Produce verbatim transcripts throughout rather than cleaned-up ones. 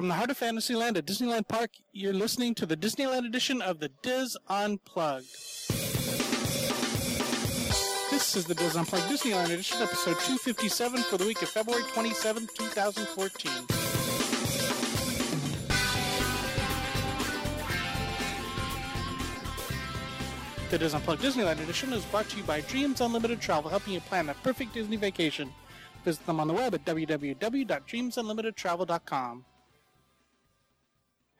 From the heart of Fantasyland at Disneyland Park, you're listening to the Disneyland edition of the Diz Unplugged. This is the Diz Unplugged Disneyland edition, episode two fifty-seven for the week of February twenty-seventh, twenty fourteen. The Diz Unplugged Disneyland edition is brought to you by Dreams Unlimited Travel, helping you plan the perfect Disney vacation. Visit them on the web at w w w dot dreams unlimited travel dot com.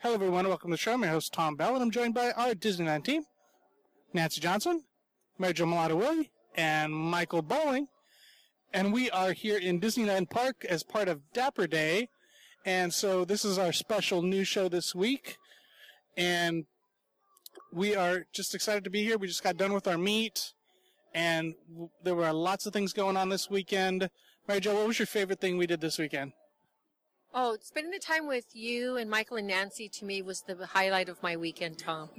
Hello everyone, welcome to the show. I'm your host Tom Bell, and I'm joined by our Disneyland team, Nancy Johnson, Mary Jo Malata-Willie, and Michael Bowling. And we are here in Disneyland Park as part of Dapper Day. And so this is our special new show this week. And we are just excited to be here. We just got done with our meet, and w- there were lots of things going on this weekend. Mary Jo, what was your favorite thing we did this weekend? Oh, spending the time with you and Michael and Nancy, to me, was the highlight of my weekend, Tom.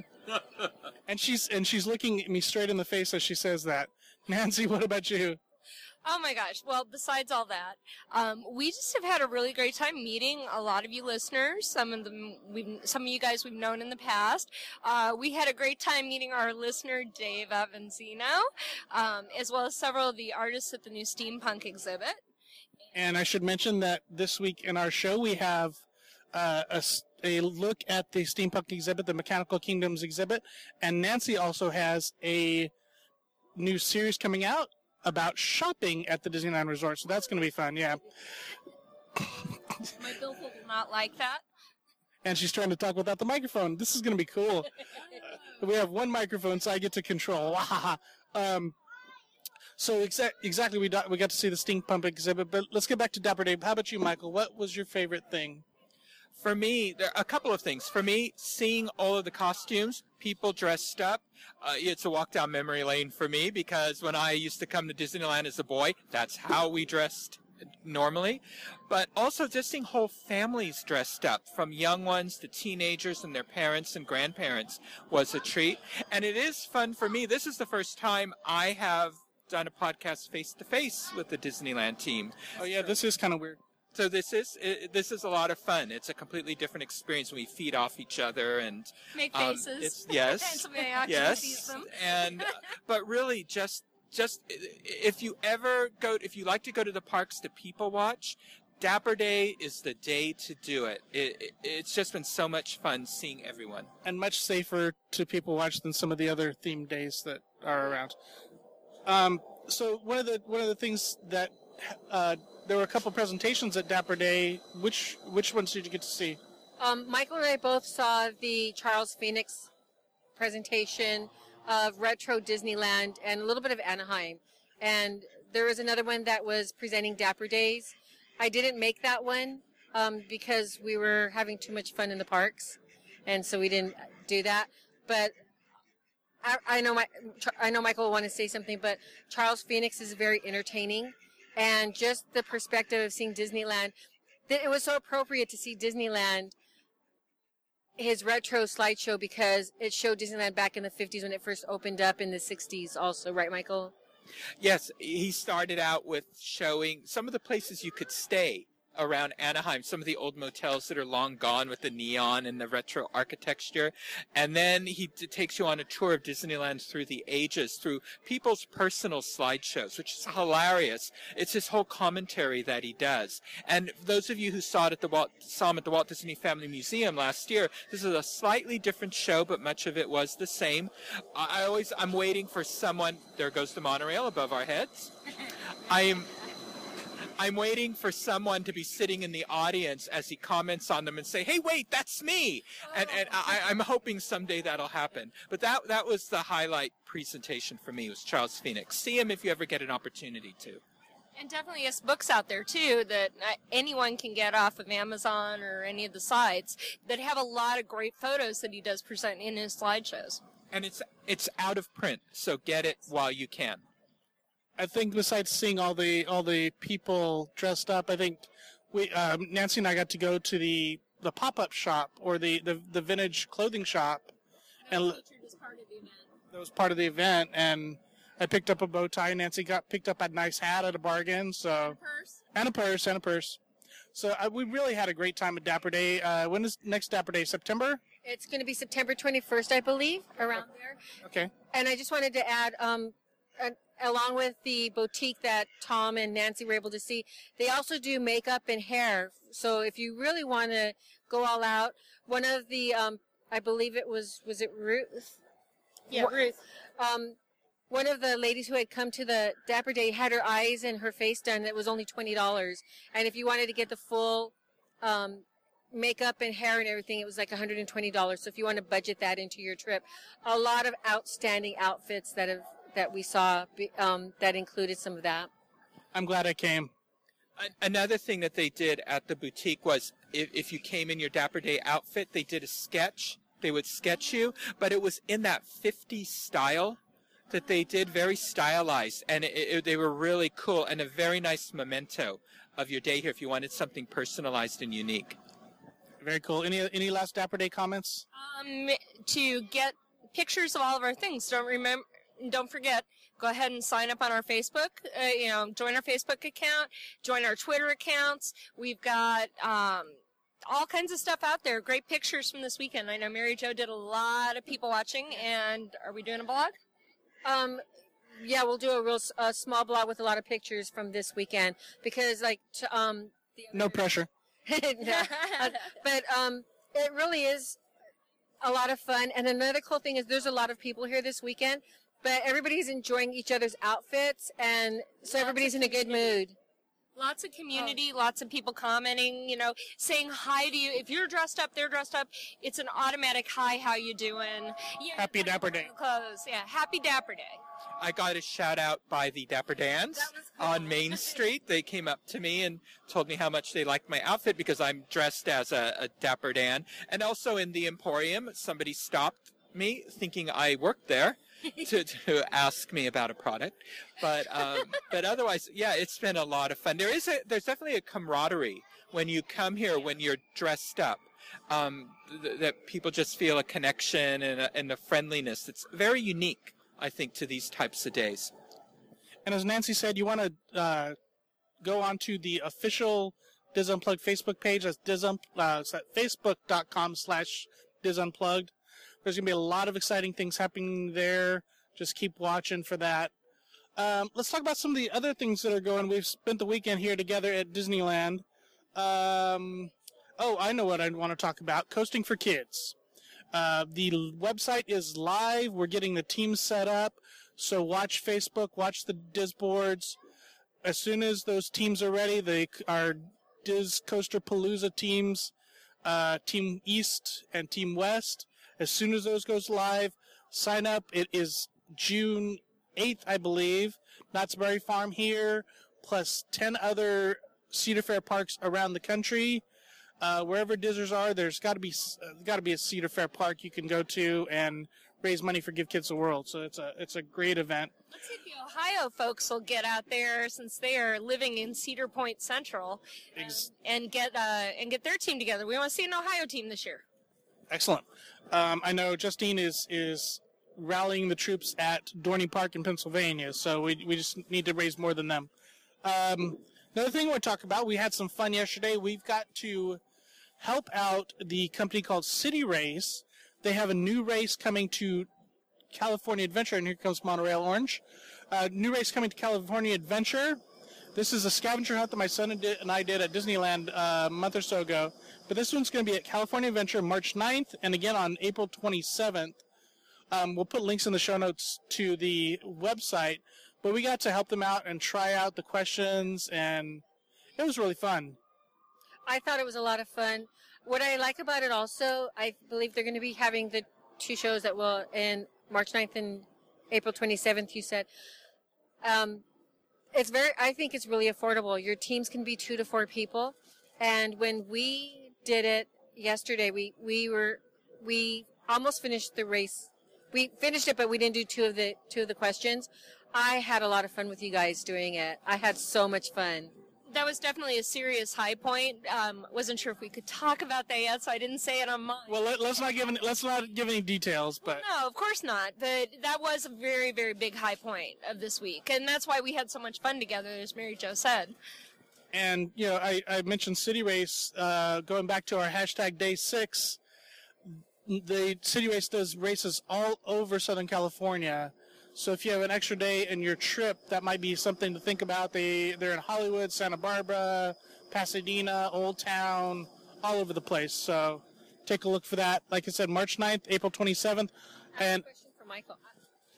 and she's and she's looking at me straight in the face as she says that. Nancy, what about you? Oh, my gosh. Well, besides all that, um, we just have had a really great time meeting a lot of you listeners, some of them, we've, some of you guys we've known in the past. Uh, we had a great time meeting our listener, Dave Avanzino, um, as well as several of the artists at the new Steampunk exhibit. And I should mention that this week in our show, we have uh, a, a look at the Steampunk exhibit, the Mechanical Kingdoms exhibit, and Nancy also has a new series coming out about shopping at the Disneyland Resort, so that's going to be fun, yeah. My billfold will not like that. And she's trying to talk without the microphone. This is going to be cool. We have one microphone, so I get to control. um, so exa- exactly, we, do- we got to see the Steampunk exhibit, but let's get back to Dapper Day. How about you, Michael? What was your favorite thing? For me, there are a couple of things. For me, seeing all of the costumes, people dressed up, uh, it's a walk down memory lane for me, because when I used to come to Disneyland as a boy, that's how we dressed normally. But also just seeing whole families dressed up, from young ones to teenagers and their parents and grandparents, was a treat. And it is fun for me. This is the first time I have done a podcast face-to-face with the Disneyland team. Oh, yeah, this is kind of weird. So this is it, this is a lot of fun. It's a completely different experience. We feed off each other and make faces. Um, it's, yes, and yes, sees them. and but really, just just if you ever go, if you like to go to the parks to people watch, Dapper Day is the day to do it. It, it. It's just been so much fun seeing everyone, and much safer to people watch than some of the other themed days that are around. Um. So one of the one of the things that. Uh, there were a couple presentations at Dapper Day. Which which ones did you get to see? Um, Michael and I both saw the Charles Phoenix presentation of Retro Disneyland and a little bit of Anaheim. And there was another one that was presenting Dapper Days. I didn't make that one um, because we were having too much fun in the parks, and so we didn't do that. But I, I know my I know Michael will want to say something. But Charles Phoenix is very entertaining. And just the perspective of seeing Disneyland, that it was so appropriate to see Disneyland, his retro slideshow, because it showed Disneyland back in the fifties when it first opened up, in the sixties also, right, Michael? Yes, he started out with showing some of the places you could stay around Anaheim, some of the old motels that are long gone with the neon and the retro architecture. And then he d- takes you on a tour of Disneyland through the ages, through people's personal slideshows, which is hilarious. It's his whole commentary that he does. And those of you who saw it at the Walt, saw him at the Walt Disney Family Museum last year, this is a slightly different show, but much of it was the same. I always, I'm waiting for someone, there goes the monorail above our heads. I am... I'm waiting for someone to be sitting in the audience as he comments on them and say, "Hey, wait, that's me!" Oh. And and I, I'm hoping someday that'll happen. But that that was the highlight presentation for me, was Charles Phoenix. See him if you ever get an opportunity to. And definitely his books out there, too, that anyone can get off of Amazon or any of the sites, that have a lot of great photos that he does present in his slideshows. And it's it's out of print, so get it while you can. I think besides seeing all the all the people dressed up, I think we um, Nancy and I got to go to the, the pop-up shop, or the, the, the vintage clothing shop. That was featured as part of the event. That was part of the event, and I picked up a bow tie. Nancy got picked up a nice hat at a bargain. So and a purse. And a purse, and a purse. So uh, we really had a great time at Dapper Day. Uh, when is next Dapper Day? September? It's going to be September twenty-first, I believe, around there. Okay. And I just wanted to add, um, uh, along with the boutique that Tom and Nancy were able to see, they also do makeup and hair. So if you really want to go all out, one of the, um, I believe it was, was it Ruth? Yeah, what, Ruth. Um, One of the ladies who had come to the Dapper Day had her eyes and her face done. It was only twenty dollars. And if you wanted to get the full um, makeup and hair and everything, it was like one hundred twenty dollars. So if you want to budget that into your trip, a lot of outstanding outfits that have that we saw um, that included some of that. I'm glad I came. Another thing that they did at the boutique was if, if you came in your Dapper Day outfit, they did a sketch. They would sketch you, but it was in that fifties style that they did, very stylized, and it, it, they were really cool and a very nice memento of your day here if you wanted something personalized and unique. Very cool. Any any last Dapper Day comments? Um, to get pictures of all of our things, don't remember, don't forget, go ahead and sign up on our Facebook, uh, you know, join our Facebook account, join our Twitter accounts. We've got um, all kinds of stuff out there, great pictures from this weekend. I know Mary Jo did a lot of people watching, and are we doing a blog? Um, yeah, we'll do a real uh, small blog with a lot of pictures from this weekend because, like, t- um, the other... no pressure. No. But um, it really is a lot of fun. And another cool thing is there's a lot of people here this weekend, but everybody's enjoying each other's outfits, and so lots everybody's in a good mood. Lots of community, oh. Lots of people commenting, you know, saying hi to you. If you're dressed up, they're dressed up. It's an automatic hi, how you doing? Yeah, happy Dapper Day. Clothes. Yeah, happy Dapper Day. I got a shout out by the Dapper Dans cool. on Main Street. They came up to me and told me how much they liked my outfit because I'm dressed as a, a Dapper Dan. And also in the Emporium, somebody stopped me thinking I worked there. to, to ask me about a product, but um, but otherwise, yeah, it's been a lot of fun. There is a there's definitely a camaraderie when you come here when you're dressed up, um, th- that people just feel a connection and a, and a friendliness. It's very unique, I think, to these types of days. And as Nancy said, you want to uh, go onto the official Diz Unplugged Facebook page. That's Diz um, uh, facebook dot com slash Diz Unplugged. There's going to be a lot of exciting things happening there. Just keep watching for that. Um, let's talk about some of the other things that are going. We've spent the weekend here together at Disneyland. Um, oh, I know what I want to talk about. Coasting for Kids. Uh, the website is live. We're getting the team set up. So watch Facebook. Watch the Disboards. As soon as those teams are ready, they our Diz Coaster Palooza teams, uh, Team East and Team West. As soon as those goes live, sign up. It is June eighth, I believe. Knott's Berry Farm here, plus ten other Cedar Fair parks around the country. Uh, wherever Dizzers are, there's got to be uh, got to be a Cedar Fair park you can go to and raise money for Give Kids the World. So it's a it's a great event. Let's see if the Ohio folks will get out there since they are living in Cedar Point Central and, Ex- and get uh, and get their team together. We want to see an Ohio team this year. Excellent. Um, I know Justine is is rallying the troops at Dorney Park in Pennsylvania, so we we just need to raise more than them. Um, another thing we'll talk about, we had some fun yesterday. We've got to help out the company called City Race. They have a new race coming to California Adventure, and here comes Monorail Orange. Uh, new race coming to California Adventure. This is a scavenger hunt that my son and I did at Disneyland uh, a month or so ago. But this one's going to be at California Adventure March ninth and again on April twenty-seventh. Um, we'll put links in the show notes to the website. But we got to help them out and try out the questions, and it was really fun. I thought it was a lot of fun. What I like about it also, I believe they're going to be having the two shows that will end March ninth and April twenty-seventh, you said. Um... It's very, I think it's really affordable. Your teams can be two to four people. And when we did it yesterday, we, we were, we almost finished the race. We finished it, but we didn't do two of the, two of the questions. I had a lot of fun with you guys doing it. I had so much fun. That was definitely a serious high point. Um, wasn't sure if we could talk about that yet, so I didn't say it on mine. Well, let, let's not give any, let's not give any details, but well, no, of course not. But that was a very, very big high point of this week, and that's why we had so much fun together, as Mary Jo said. And, you know, I, I mentioned City Race, uh, going back to our hashtag day six. The City Race does races all over Southern California. So if you have an extra day in your trip, that might be something to think about. They, they're in Hollywood, Santa Barbara, Pasadena, Old Town, all over the place. So take a look for that. Like I said, March ninth, April twenty-seventh. I have and a question for Michael.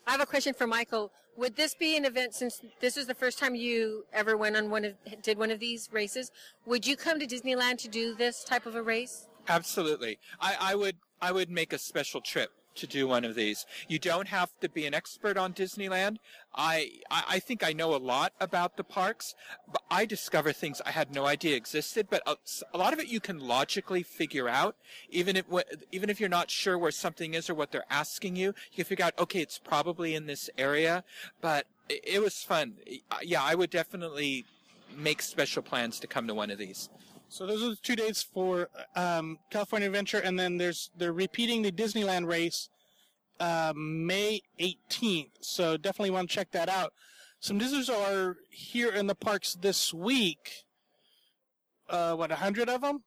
I have a question for Michael. Would this be an event, since this is the first time you ever went on one of, did one of these races, would you come to Disneyland to do this type of a race? Absolutely. I, I would, I would make a special trip to do one of these. You don't have to be an expert on Disneyland. I, I, I think I know a lot about the parks, but I discover things I had no idea existed, but a, a lot of it you can logically figure out. Even if, even if you're not sure where something is or what they're asking you, you can figure out, okay, it's probably in this area, but it, it was fun. Yeah, I would definitely make special plans to come to one of these. So those are the two days for um, California Adventure, and then there's they're repeating the Disneyland race uh, May eighteenth. So definitely want to check that out. Some Dizzers are here in the parks this week. Uh, what, a hundred of them?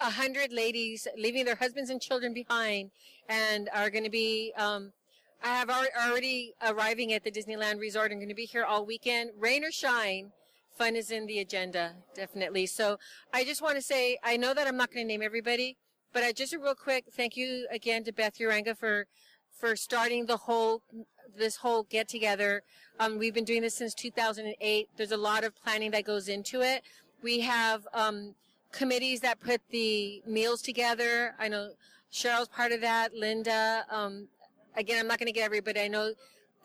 A hundred ladies leaving their husbands and children behind, and are going to be. Um, I have already arriving at the Disneyland Resort. I'm going to be here all weekend, rain or shine. Fun is in the agenda, definitely. So I just want to say, I know that I'm not going to name everybody, but I just a real quick thank you again to Beth Uranga for for starting the whole this whole get together. Um, we've been doing this since two thousand eight. There's a lot of planning that goes into it. We have um, committees that put the meals together. I know Cheryl's part of that. Linda, um, again, I'm not going to get everybody. I know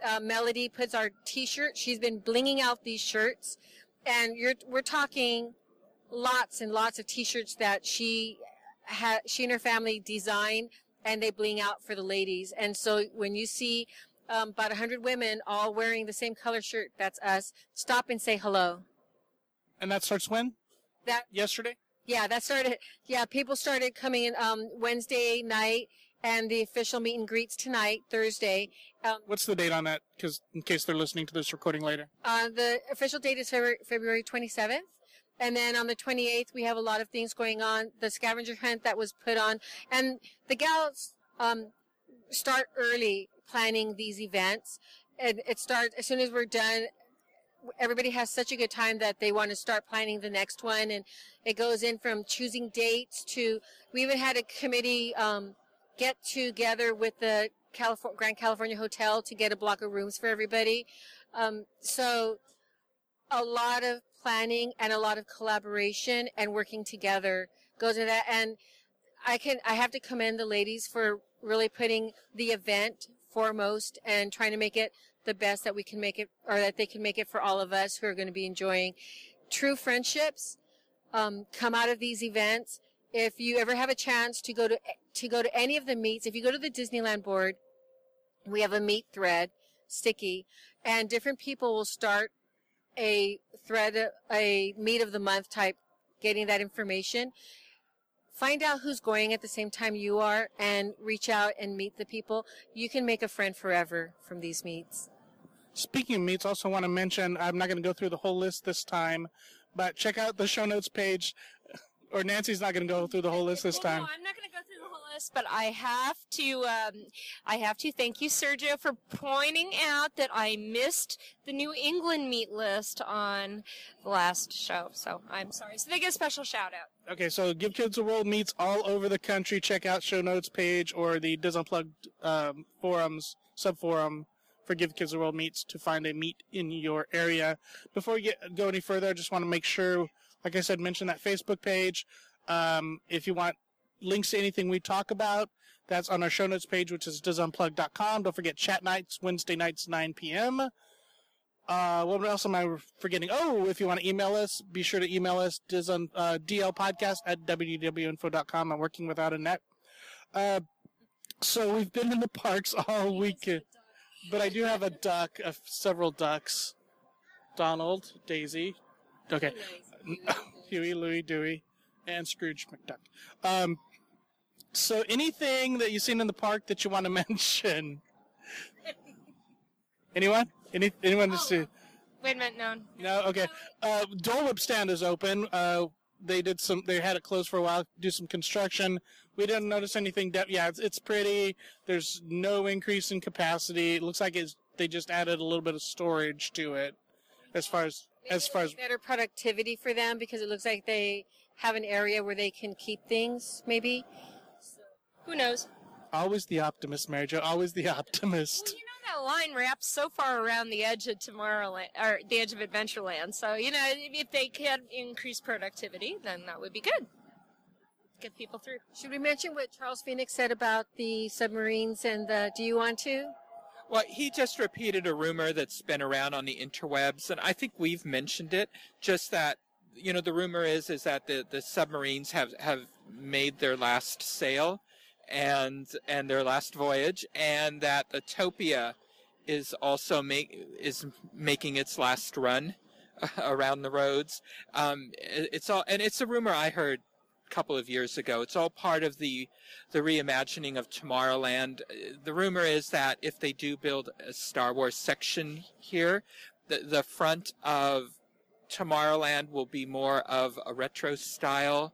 uh, Melody puts our T-shirt. She's been blinging out these shirts. And you're, we're talking lots and lots of T-shirts that she, ha, she and her family design, and they bling out for the ladies. And so when you see um, about a hundred women all wearing the same color shirt, that's us, stop and say hello. And that starts when? That Yesterday? Yeah, that started. Yeah, people started coming in um, Wednesday night, and the official meet and greets tonight, Thursday. Um, What's the date on that? Because in case they're listening to this recording later. Uh, the official date is February twenty-seventh. And then on the twenty-eighth, we have a lot of things going on. The scavenger hunt that was put on. And the gals um, start early planning these events. And it starts as soon as we're done. Everybody has such a good time that they want to start planning the next one. And it goes in from choosing dates to, we even had a committee um, get together with the California, Grand California Hotel to get a block of rooms for everybody. Um, so a lot of planning and a lot of collaboration and working together goes into that. And I can, I have to commend the ladies for really putting the event foremost and trying to make it the best that we can make it, or that they can make it for all of us who are going to be enjoying. True friendships um, come out of these events. If you ever have a chance to go to to go to any of the meets, if you go to the Disneyland board, we have a meet thread, sticky, and different people will start a thread, a meet of the month type, getting that information. Find out who's going at the same time you are and reach out and meet the people. You can make a friend forever from these meets. Speaking of meets, I also want to mention, I'm not going to go through the whole list this time, but check out the show notes page. Or Nancy's not going to go through the whole list this time. Well, no, I'm not going to go through the whole list, but I have to, um, I have to thank you, Sergio, for pointing out that I missed the New England meet list on the last show. So I'm sorry. So they get a special shout out. Okay, so Give Kids the World meets all over the country. Check out show notes page or the Diz Unplugged um, forums subforum for Give Kids the World meets to find a meet in your area. Before we get, go any further, I just want to make sure. Like I said, mention that Facebook page. Um, if you want links to anything we talk about, that's on our show notes page, which is diz unplugged dot com. Don't forget chat nights, Wednesday nights, nine p.m. Uh, what else am I forgetting? Oh, if you want to email us, be sure to email us, dizun, uh, dlpodcast at w w info dot com. I'm working without a net. Uh, so we've been in the parks all weekend. But I do have a duck, uh, several ducks. Donald, Daisy. Okay. Huey, Louie, Dewey, and Scrooge McDuck. Um, so anything that you've seen in the park that you want to mention? Anyone? Any, anyone? Oh, to see? Wait a minute, no. No, okay. Uh, Dole Whip stand is open. Uh, they did some. They had it closed for a while. Do some construction. We didn't notice anything. De- yeah, it's, it's pretty. There's no increase in capacity. It looks like it's, they just added a little bit of storage to it, as far as. As far as better productivity for them, because it looks like they have an area where they can keep things, maybe. So, who knows? Always the optimist, Mary Jo. Always the optimist. Well, you know that line wraps so far around the edge of Tomorrowland, or the edge of Adventureland. So you know, if they can increase productivity, then that would be good. Get people through. Should we mention what Charles Phoenix said about the submarines and the? Do you want to? Well, he just repeated a rumor that's been around on the interwebs, and I think we've mentioned it, just that, you know, the rumor is is that the, the submarines have, have made their last sail and and their last voyage, and that Utopia is also make, is making its last run around the roads. Um, it's all, and it's a rumor I heard a couple of years ago. It's all part of the the reimagining of Tomorrowland. The rumor is that if they do build a Star Wars section here, the, the front of Tomorrowland will be more of a retro style,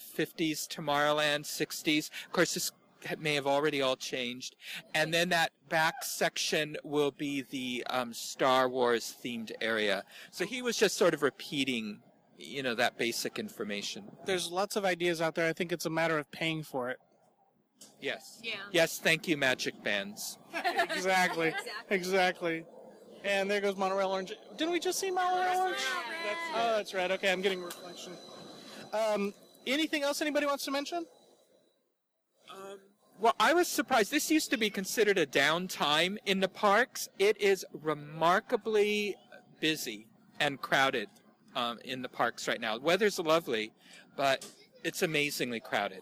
fifties Tomorrowland, sixties. Of course, this may have already all changed. And then that back section will be the um, Star Wars themed area. So he was just sort of repeating, you know, that basic information. There's lots of ideas out there. I think it's a matter of paying for it. Yes. Yeah. Yes, thank you, Magic Bands. Exactly. exactly. Exactly. And there goes Monorail Orange. Didn't we just see Monorail Orange? That's, oh, that's right. Okay, I'm getting reflection. Um, anything else anybody wants to mention? Um, well, I was surprised. This used to be considered a downtime in the parks. It is remarkably busy and crowded. Um, in the parks right now. The weather's lovely, but it's amazingly crowded.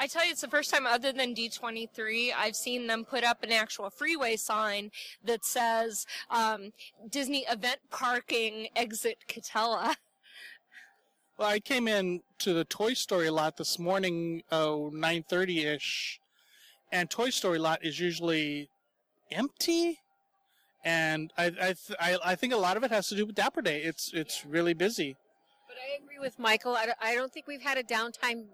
I tell you, it's the first time other than D twenty-three, I've seen them put up an actual freeway sign that says um, Disney Event Parking Exit Catella. Well, I came in to the Toy Story lot this morning, oh, nine thirty-ish, and Toy Story lot is usually empty. And I I, th- I I think a lot of it has to do with Dapper Day. It's it's yeah. really busy. But I agree with Michael. I, I don't think we've had a downtime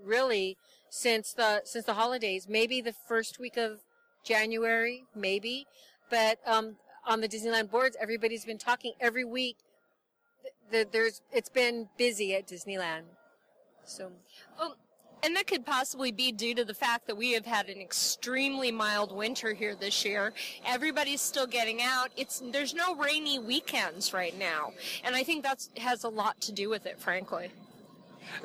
really since the since the holidays. Maybe the first week of January, maybe. But um, on the Disneyland boards, everybody's been talking every week. The, there's it's been busy at Disneyland. So. Oh. And that could possibly be due to the fact that we have had an extremely mild winter here this year. Everybody's still getting out. It's there's no rainy weekends right now. And I think that has a lot to do with it, frankly.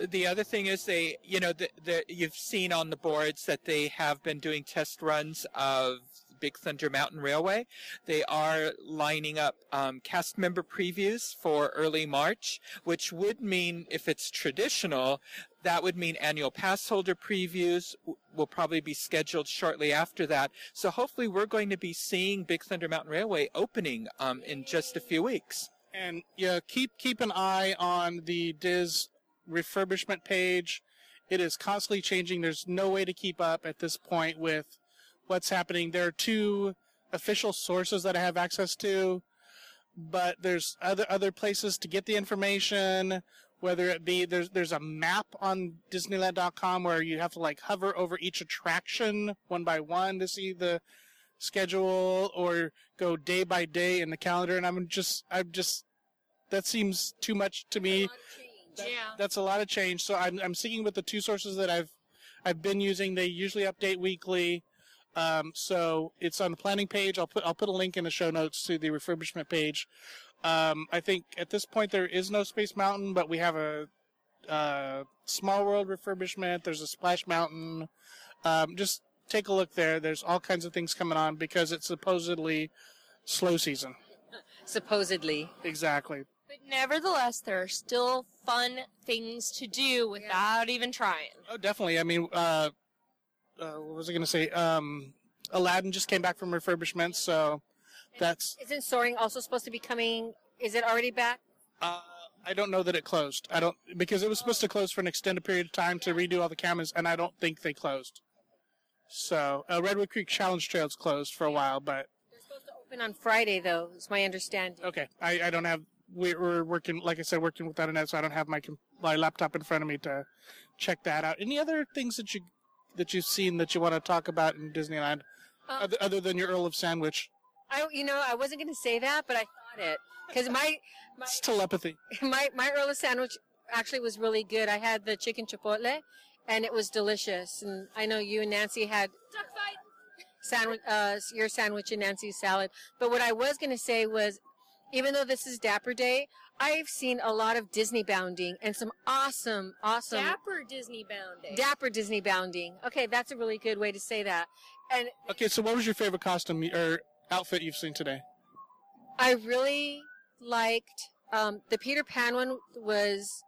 The other thing is they, you know, the, the, you've seen on the boards that they have been doing test runs of Big Thunder Mountain Railway. They are lining up um, cast member previews for early March, which would mean, if it's traditional, that would mean annual pass holder previews will probably be scheduled shortly after that. So hopefully we're going to be seeing Big Thunder Mountain Railway opening um, in just a few weeks. And yeah, keep keep an eye on the Diz refurbishment page. It is constantly changing. There's no way to keep up at this point with what's happening. There are two official sources that I have access to, but there's other other places to get the information, whether it be there's there's a map on Disneyland dot com where you have to like hover over each attraction one by one to see the schedule, or go day by day in the calendar. And I'm just I'm just that seems too much to me. That, yeah. That's a lot of change. So I'm I'm sticking with the two sources that I've I've been using. They usually update weekly. Um, so it's on the planning page. I'll put I'll put a link in the show notes to the refurbishment page. Um, I think at this point there is no Space Mountain, but we have a uh, Small World refurbishment. There's a Splash Mountain. Um, just take a look there. There's all kinds of things coming on because it's supposedly slow season. Supposedly. Exactly. But nevertheless, there are still fun things to do without yeah. even trying. Oh, definitely. I mean, uh, uh, what was I going to say? Um, Aladdin just came back from refurbishment, so and that's... Isn't Soaring also supposed to be coming... Is it already back? Uh, I don't know that it closed. I don't... Because it was supposed to close for an extended period of time to redo all the cameras, and I don't think they closed. So, uh, Redwood Creek Challenge Trail's closed for a while, but... They're supposed to open open on Friday, though, is my understanding. Okay. I, I don't have... We're working, like I said, working without a net, so I don't have my, my laptop in front of me to check that out. Any other things that, you, that you've seen that you want to talk about in Disneyland, um, other, other than your Earl of Sandwich? I, you know, I wasn't going to say that, but I thought it. Because my, my... It's telepathy. My, my Earl of Sandwich actually was really good. I had the chicken chipotle, and it was delicious. And I know you and Nancy had... Duck fight! Sandwich, uh, your sandwich and Nancy's salad. But what I was going to say was, even though this is Dapper Day, I've seen a lot of Disney bounding and some awesome, awesome... Dapper Disney bounding. Dapper Disney bounding. Okay, that's a really good way to say that. And okay, so what was your favorite costume or outfit you've seen today? I really liked... Um, the Peter Pan one was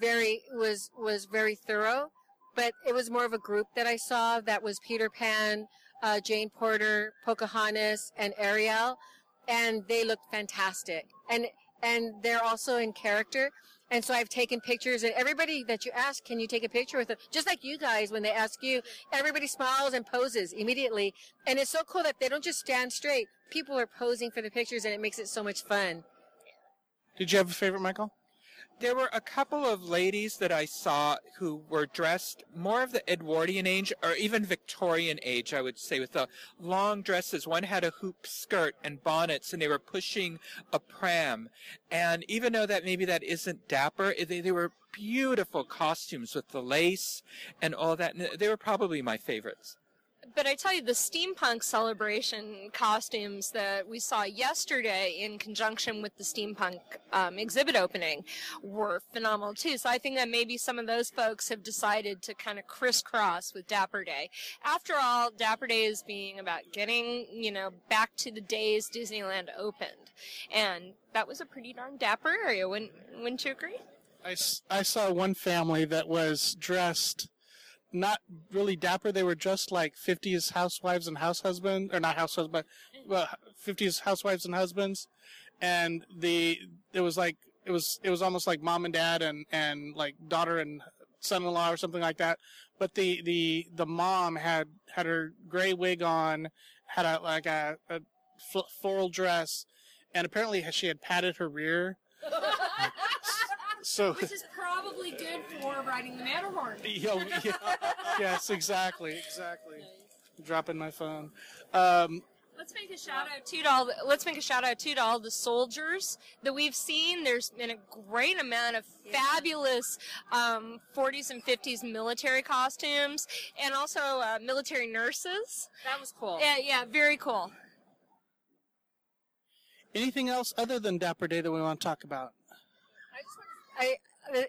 very, was, was very thorough. But it was more of a group that I saw that was Peter Pan, uh, Jane Porter, Pocahontas, and Ariel. And they looked fantastic. And and they're also in character. And so I've taken pictures. And everybody that you ask, can you take a picture with them? Just like you guys, when they ask you, everybody smiles and poses immediately. And it's so cool that they don't just stand straight. People are posing for the pictures, and it makes it so much fun. Did you have a favorite, Michael? There were a couple of ladies that I saw who were dressed more of the Edwardian age or even Victorian age, I would say, with the long dresses. One had a hoop skirt and bonnets, and they were pushing a pram. And even though that maybe that isn't dapper, they, they were beautiful costumes with the lace and all that. And they were probably my favorites. But I tell you, the steampunk celebration costumes that we saw yesterday in conjunction with the steampunk um, exhibit opening were phenomenal, too. So I think that maybe some of those folks have decided to kind of crisscross with Dapper Day. After all, Dapper Day is being about getting, you know, back to the days Disneyland opened. And that was a pretty darn dapper area, wouldn't, wouldn't you agree? I, I saw one family that was dressed... not really dapper. They were just like fifties housewives and house husbands, or not house husbands, well, fifties housewives and husbands. And the, it was like, it was, it was almost like mom and dad and, and like daughter and son-in-law or something like that. But the, the, the mom had, had her gray wig on, had a, like a, a floral dress. And apparently she had patted her rear. So, which is probably good for riding the Matterhorn. Yeah, yeah, yes, exactly, exactly. Nice. Dropping my phone. Um, let's make a shout out too to all. The, let's make a shout out too to all the soldiers that we've seen. There's been a great amount of fabulous um, forties and fifties military costumes, and also uh, military nurses. That was cool. Yeah, yeah, very cool. Anything else other than Dapper Day that we want to talk about? I,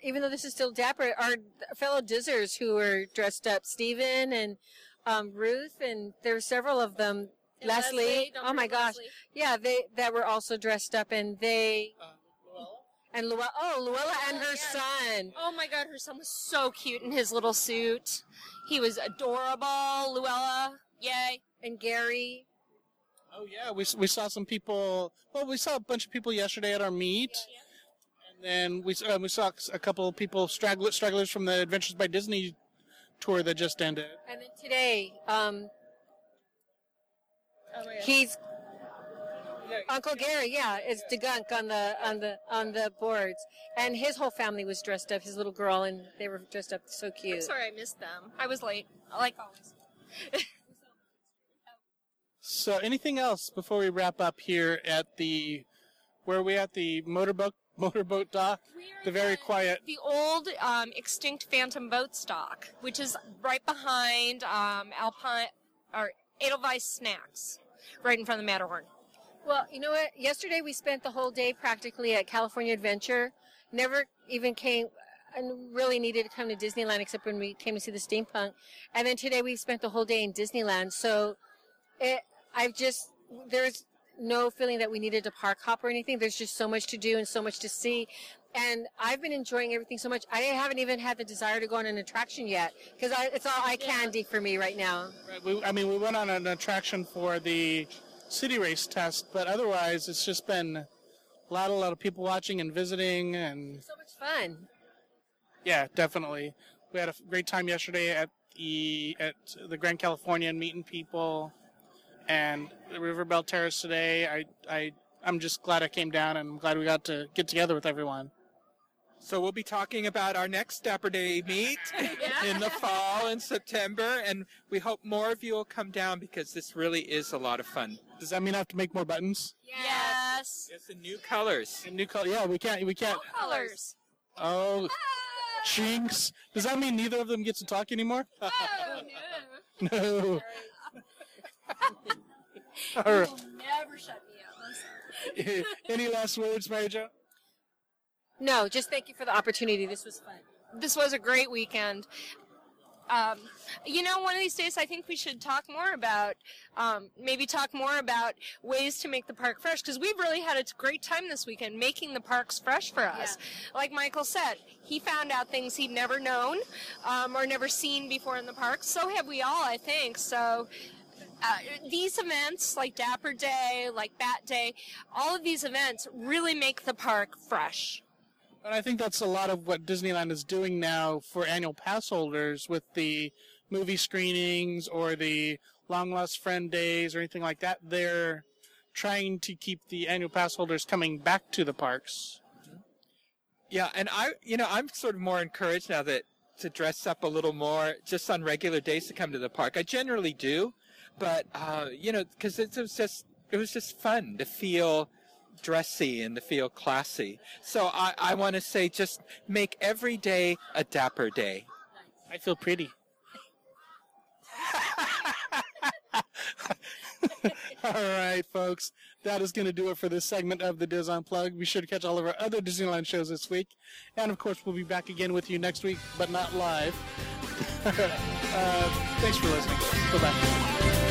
even though this is still dapper, our fellow Dizzers who were dressed up, Stephen and um, Ruth, and there were several of them, and Leslie, Leslie oh my gosh, Leslie. yeah, they that were also dressed up, and they, uh, Luella? and Luella, oh, Luella and her yeah. son. Oh my God, her son was so cute in his little suit. He was adorable, Luella, yay, and Gary. Oh yeah, we, we saw some people, well, we saw a bunch of people yesterday at our meet. Yeah, yeah. And we um, we saw a couple of people, stragglers, stragglers from the Adventures by Disney tour that just ended. And then today, um, oh, yeah. he's yeah. Uncle Gary. Yeah, is yeah. degunked on the on the on the boards, and his whole family was dressed up. His little girl, and they were dressed up so cute. I'm sorry, I missed them. I was late, like always. So, anything else before we wrap up here at the where are we at the motorboat? Motorboat dock, the very quiet. The old um, extinct Phantom Boats dock, which is right behind um, Alpine or Edelweiss Snacks, right in front of the Matterhorn. Well, you know what? Yesterday we spent the whole day practically at California Adventure. Never even came, and really needed to come to Disneyland except when we came to see the steampunk. And then today we spent the whole day in Disneyland. So, it, I've just there's. no feeling that we needed to park hop or anything. There's just so much to do and so much to see. And I've been enjoying everything so much. I haven't even had the desire to go on an attraction yet because it's all eye candy for me right now. Right. We, I mean, we went on an attraction for the City Race test, but otherwise it's just been a lot, a lot of people watching and visiting. And so much fun. Yeah, definitely. We had a great time yesterday at the, at the Grand Californian meeting people. and the Riverbell Terrace today. I, I, I'm just glad I came down, and I'm glad we got to get together with everyone. So we'll be talking about our next Dapper Day meet yeah. in the fall in September, and we hope more of you will come down because this really is a lot of fun. Does that mean I have to make more buttons? Yes. Yes, in new colors. In new colors. Yeah, we can't. We can't. All colors. Oh, ah. Jinx. Does that mean neither of them gets to talk anymore? Oh no. No. All right. You will never shut me up. I'm sorry. Any last words, Mary Jo? No, just thank you for the opportunity. This was fun. This was a great weekend. Um, you know, one of these days I think we should talk more about, um, maybe talk more about ways to make the park fresh, because we've really had a great time this weekend making the parks fresh for us. Yeah. Like Michael said, he found out things he'd never known um, or never seen before in the park. So have we all, I think. So... Uh, these events, like Dapper Day, like Bat Day, all of these events really make the park fresh. And I think that's a lot of what Disneyland is doing now for annual pass holders with the movie screenings or the Long Lost Friend Days or anything like that. They're trying to keep the annual pass holders coming back to the parks. Yeah, and I, you know, I'm sort of more encouraged now that to dress up a little more just on regular days to come to the park. I generally do. But, uh, you know, because it was just it was just fun to feel dressy and to feel classy. So I, I want to say just make every day a Dapper Day. I feel pretty. All right, folks. That is going to do it for this segment of the Diz Unplugged. Be sure to catch all of our other Disneyland shows this week. And, of course, we'll be back again with you next week, but not live. uh, thanks for listening. Bye-bye.